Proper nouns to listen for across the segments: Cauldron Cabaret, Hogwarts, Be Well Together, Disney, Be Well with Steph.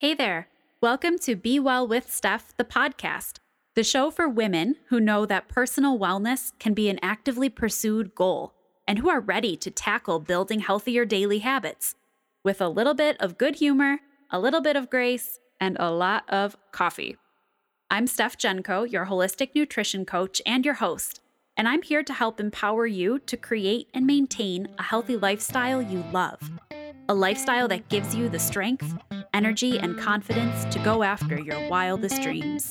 Hey there, welcome to Be Well with Steph, the podcast, the show for women who know that personal wellness can be an actively pursued goal and who are ready to tackle building healthier daily habits with a little bit of good humor, a little bit of grace, and a lot of coffee. I'm Steph Genko, your holistic nutrition coach and your host, and I'm here to help empower you to create and maintain a healthy lifestyle you love, a lifestyle that gives you the strength, energy, and confidence to go after your wildest dreams.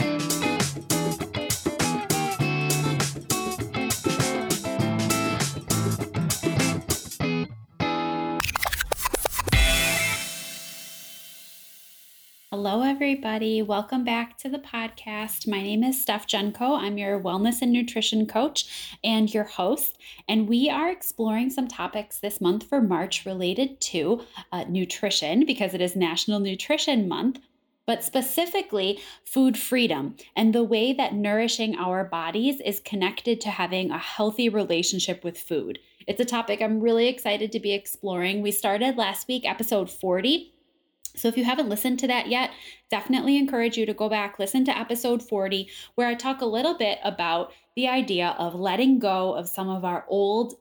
Hello, everybody. Welcome back to the podcast. My name is Steph Genko. I'm your wellness and nutrition coach and your host, and we are exploring some topics this month for March related to nutrition because it is National Nutrition Month, but specifically food freedom and the way that nourishing our bodies is connected to having a healthy relationship with food. It's a topic I'm really excited to be exploring. We started last week, episode 40. So if you haven't listened to that yet, definitely encourage you to go back, listen to episode 40, where I talk a little bit about the idea of letting go of some of our old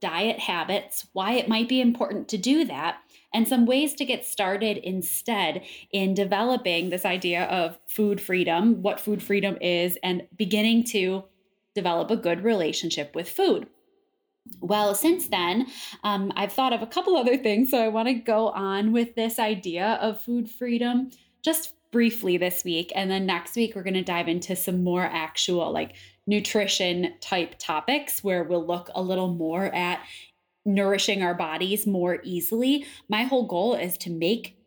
diet habits, why it might be important to do that, and some ways to get started instead in developing this idea of food freedom, what food freedom is, and beginning to develop a good relationship with food. Well, since then, I've thought of a couple other things, so I want to go on with this idea of food freedom just briefly this week, and then next week we're going to dive into some more actual like nutrition type topics where we'll look a little more at nourishing our bodies more easily. My whole goal is to make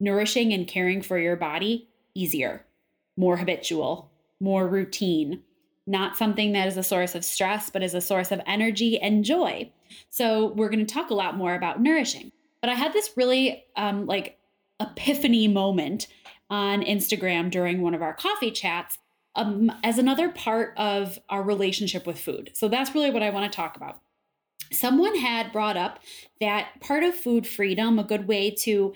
nourishing and caring for your body easier, more habitual, more routine. Not something that is a source of stress, but is a source of energy and joy. So we're going to talk a lot more about nourishing. But I had this really epiphany moment on Instagram during one of our coffee chats as another part of our relationship with food. So that's really what I want to talk about. Someone had brought up that part of food freedom, a good way to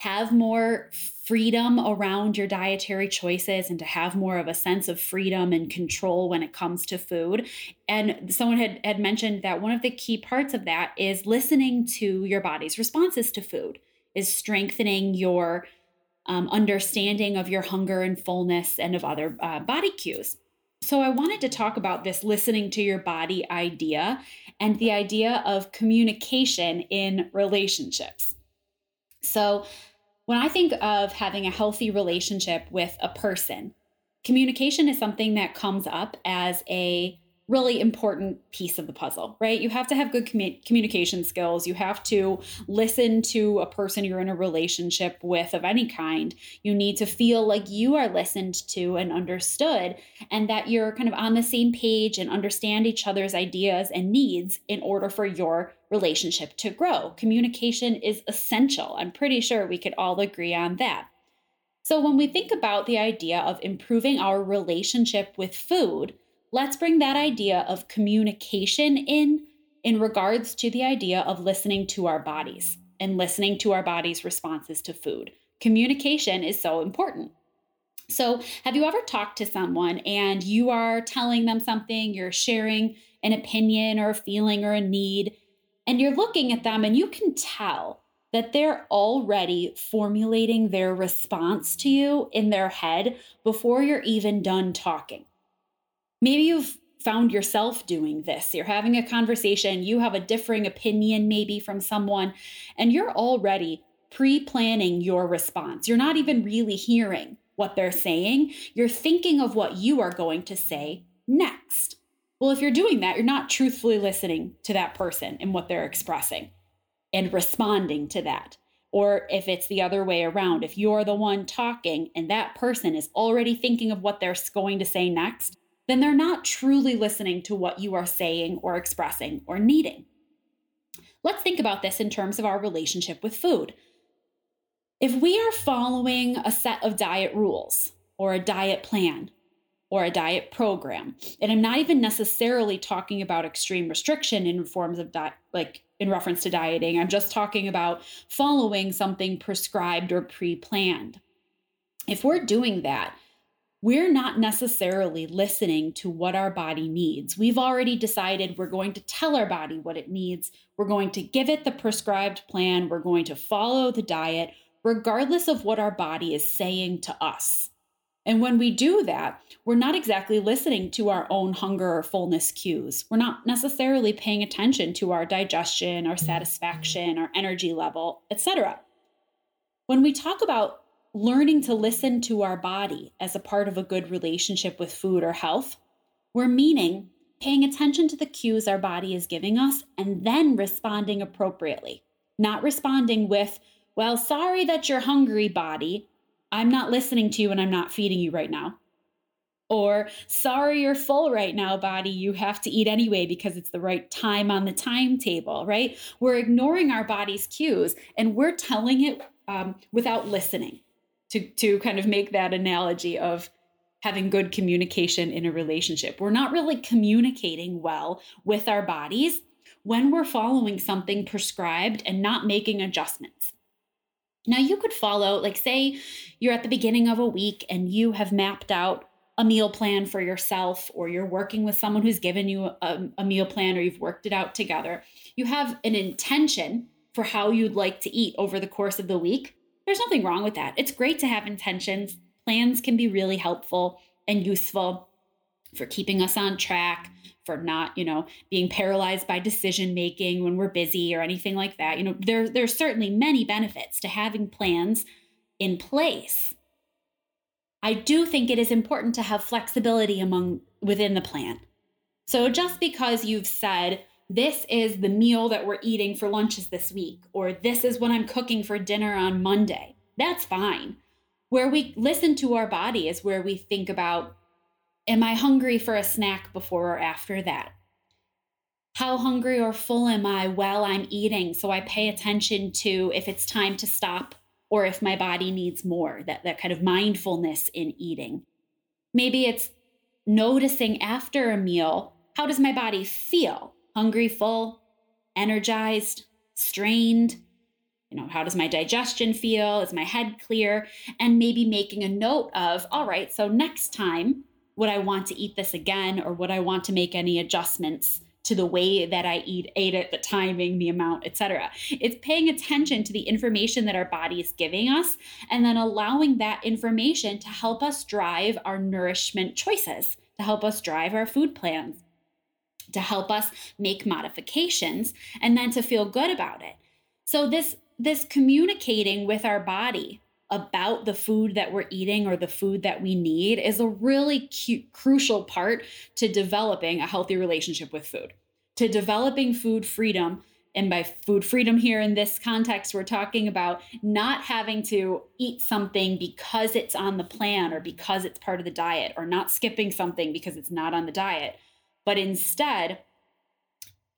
have more freedom around your dietary choices and to have more of a sense of freedom and control when it comes to food. And someone had mentioned that one of the key parts of that is listening to your body's responses to food, is strengthening your understanding of your hunger and fullness and of other body cues. So I wanted to talk about this listening to your body idea and the idea of communication in relationships. So when I think of having a healthy relationship with a person, communication is something that comes up as a really important piece of the puzzle, right? You have to have good communication skills. You have to listen to a person you're in a relationship with of any kind. You need to feel like you are listened to and understood and that you're kind of on the same page and understand each other's ideas and needs in order for your relationship to grow. Communication is essential. I'm pretty sure we could all agree on that. So when we think about the idea of improving our relationship with food, let's bring that idea of communication in regards to the idea of listening to our bodies and listening to our body's responses to food. Communication is so important. So have you ever talked to someone and you are telling them something, you're sharing an opinion or a feeling or a need, and you're looking at them and you can tell that they're already formulating their response to you in their head before you're even done talking? Maybe you've found yourself doing this. You're having a conversation, you have a differing opinion maybe from someone, and you're already pre-planning your response. You're not even really hearing what they're saying. You're thinking of what you are going to say next. Well, if you're doing that, you're not truthfully listening to that person and what they're expressing and responding to that. Or if it's the other way around, if you're the one talking and that person is already thinking of what they're going to say next, then they're not truly listening to what you are saying or expressing or needing. Let's think about this in terms of our relationship with food. If we are following a set of diet rules or a diet plan or a diet program, and I'm not even necessarily talking about extreme restriction in forms of in reference to dieting, I'm just talking about following something prescribed or pre-planned. if we're doing that, we're not necessarily listening to what our body needs. We've already decided we're going to tell our body what it needs. We're going to give it the prescribed plan. We're going to follow the diet, regardless of what our body is saying to us. And when we do that, we're not exactly listening to our own hunger or fullness cues. We're not necessarily paying attention to our digestion, our satisfaction, our energy level, etc. When we talk about learning to listen to our body as a part of a good relationship with food or health, we're meaning paying attention to the cues our body is giving us and then responding appropriately. Not responding with, well, sorry that you're hungry, body. I'm not listening to you and I'm not feeding you right now. Or, sorry, you're full right now, body. You have to eat anyway because it's the right time on the timetable, right? We're ignoring our body's cues and we're telling it without listening. To kind of make that analogy of having good communication in a relationship. We're not really communicating well with our bodies when we're following something prescribed and not making adjustments. Now you could follow, like say you're at the beginning of a week and you have mapped out a meal plan for yourself, or you're working with someone who's given you a meal plan, or you've worked it out together. You have an intention for how you'd like to eat over the course of the week. There's nothing wrong with that. It's great to have intentions. Plans can be really helpful and useful for keeping us on track, for not, being paralyzed by decision-making when we're busy or anything like that. There's certainly many benefits to having plans in place. I do think it is important to have flexibility within the plan. So just because you've said, this is the meal that we're eating for lunches this week, or this is what I'm cooking for dinner on Monday. That's fine. Where we listen to our body is where we think about, am I hungry for a snack before or after that? How hungry or full am I while I'm eating? So I pay attention to if it's time to stop or if my body needs more, that kind of mindfulness in eating. Maybe it's noticing after a meal, how does my body feel? Hungry, full, energized, strained, how does my digestion feel? Is my head clear? And maybe making a note of, all right, so next time, would I want to eat this again? Or would I want to make any adjustments to the way that I ate it, the timing, the amount, etc.? It's paying attention to the information that our body is giving us and then allowing that information to help us drive our nourishment choices, to help us drive our food plans, to help us make modifications, and then to feel good about it. So this communicating with our body about the food that we're eating or the food that we need is a really crucial part to developing a healthy relationship with food, to developing food freedom. And by food freedom here in this context, we're talking about not having to eat something because it's on the plan or because it's part of the diet, or not skipping something because it's not on the diet. But instead,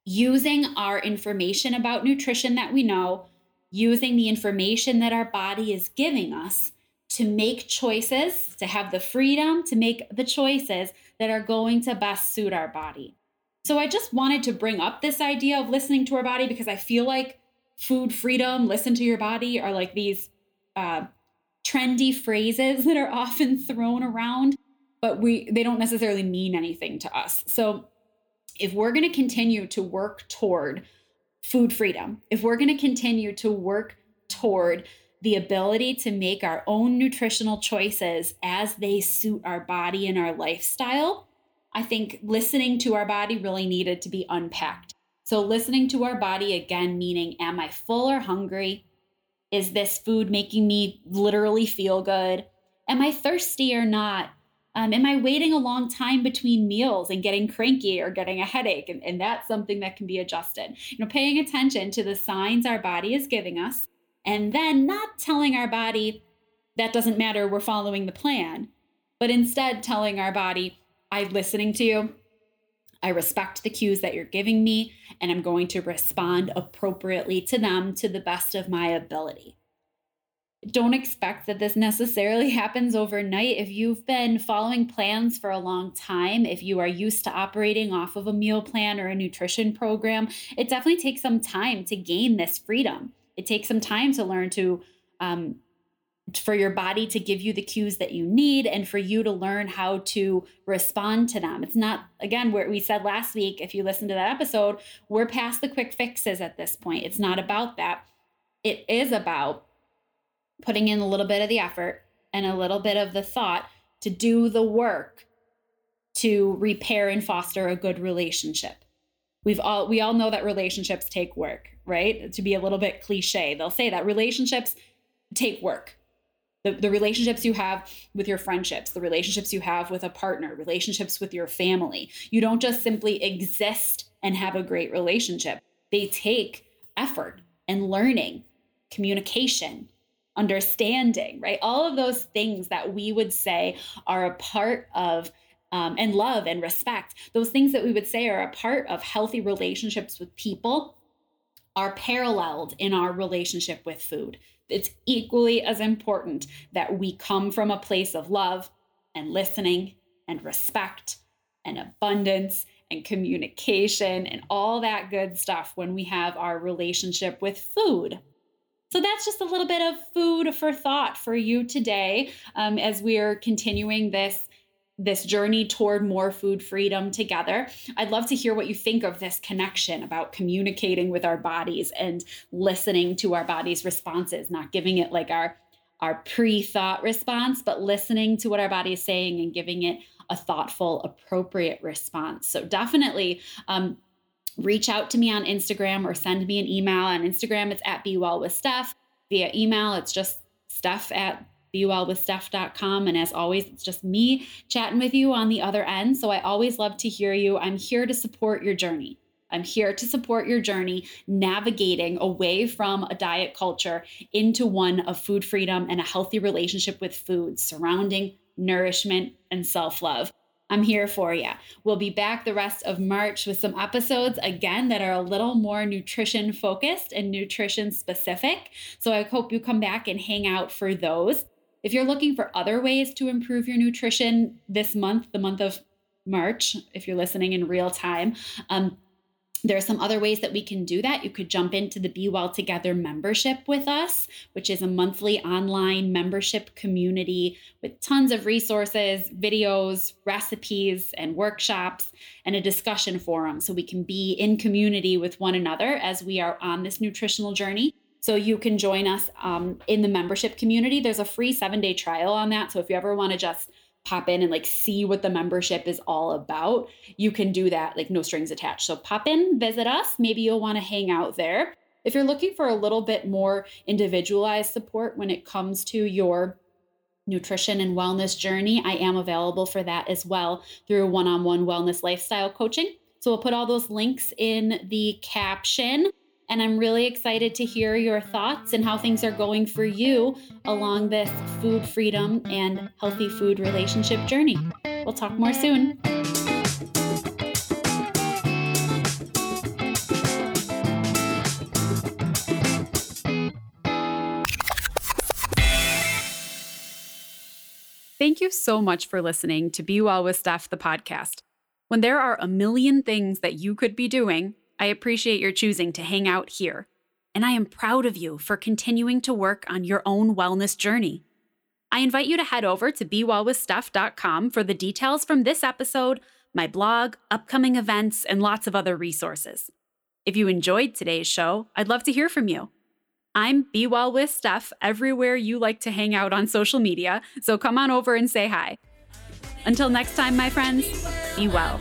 using our information about nutrition that we know, using the information that our body is giving us to make choices, to have the freedom to make the choices that are going to best suit our body. So I just wanted to bring up this idea of listening to our body because I feel like food freedom, listen to your body are like these trendy phrases that are often thrown around. But they don't necessarily mean anything to us. So if we're going to continue to work toward food freedom, if we're going to continue to work toward the ability to make our own nutritional choices as they suit our body and our lifestyle, I think listening to our body really needed to be unpacked. So listening to our body, again, meaning, am I full or hungry? Is this food making me literally feel good? Am I thirsty or not? Am I waiting a long time between meals and getting cranky or getting a headache? And that's something that can be adjusted. Paying attention to the signs our body is giving us and then not telling our body that doesn't matter, we're following the plan, but instead telling our body, I'm listening to you. I respect the cues that you're giving me, and I'm going to respond appropriately to them to the best of my ability. Don't expect that this necessarily happens overnight. If you've been following plans for a long time, if you are used to operating off of a meal plan or a nutrition program, it definitely takes some time to gain this freedom. It takes some time to learn to for your body to give you the cues that you need and for you to learn how to respond to them. It's not, again, where we said last week, if you listen to that episode, we're past the quick fixes at this point. It's not about that. It is about putting in a little bit of the effort and a little bit of the thought to do the work to repair and foster a good relationship. We all know that relationships take work, right? To be a little bit cliche, they'll say that relationships take work. The relationships you have with your friendships, the relationships you have with a partner, relationships with your family. You don't just simply exist and have a great relationship. They take effort and learning, communication, understanding, right? All of those things that we would say are a part of, and love and respect. Those things that we would say are a part of healthy relationships with people are paralleled in our relationship with food. It's equally as important that we come from a place of love and listening and respect and abundance and communication and all that good stuff when we have our relationship with food. So that's just a little bit of food for thought for you today, as we are continuing this journey toward more food freedom together. I'd love to hear what you think of this connection about communicating with our bodies and listening to our body's responses, not giving it like our pre-thought response, but listening to what our body is saying and giving it a thoughtful, appropriate response. So definitely reach out to me on Instagram or send me an email. On Instagram, it's at Be Well with Steph. Via email, it's just Steph@BeWellWithSteph.com. And as always, it's just me chatting with you on the other end. So I always love to hear you. I'm here to support your journey. I'm here to support your journey navigating away from a diet culture into one of food freedom and a healthy relationship with food, surrounding nourishment and self-love. I'm here for you. We'll be back the rest of March with some episodes, again, that are a little more nutrition focused and nutrition specific. So I hope you come back and hang out for those. If you're looking for other ways to improve your nutrition this month, the month of March, if you're listening in real time, there are some other ways that we can do that. You could jump into the Be Well Together membership with us, which is a monthly online membership community with tons of resources, videos, recipes, and workshops, and a discussion forum so we can be in community with one another as we are on this nutritional journey. So you can join us in the membership community. There's a free 7-day trial on that. So if you ever want to just pop in and like see what the membership is all about, you can do that, like no strings attached. So pop in, visit us. Maybe you'll want to hang out there. If you're looking for a little bit more individualized support when it comes to your nutrition and wellness journey, I am available for that as well through one-on-one wellness lifestyle coaching. So we'll put all those links in the caption. And I'm really excited to hear your thoughts and how things are going for you along this food freedom and healthy food relationship journey. We'll talk more soon. Thank you so much for listening to Be Well with Steph, the podcast. When there are a million things that you could be doing, I appreciate your choosing to hang out here, and I am proud of you for continuing to work on your own wellness journey. I invite you to head over to BeWellWithSteph.com for the details from this episode, my blog, upcoming events, and lots of other resources. If you enjoyed today's show, I'd love to hear from you. I'm Be Well With Steph everywhere you like to hang out on social media, so come on over and say hi. Until next time, my friends, be well.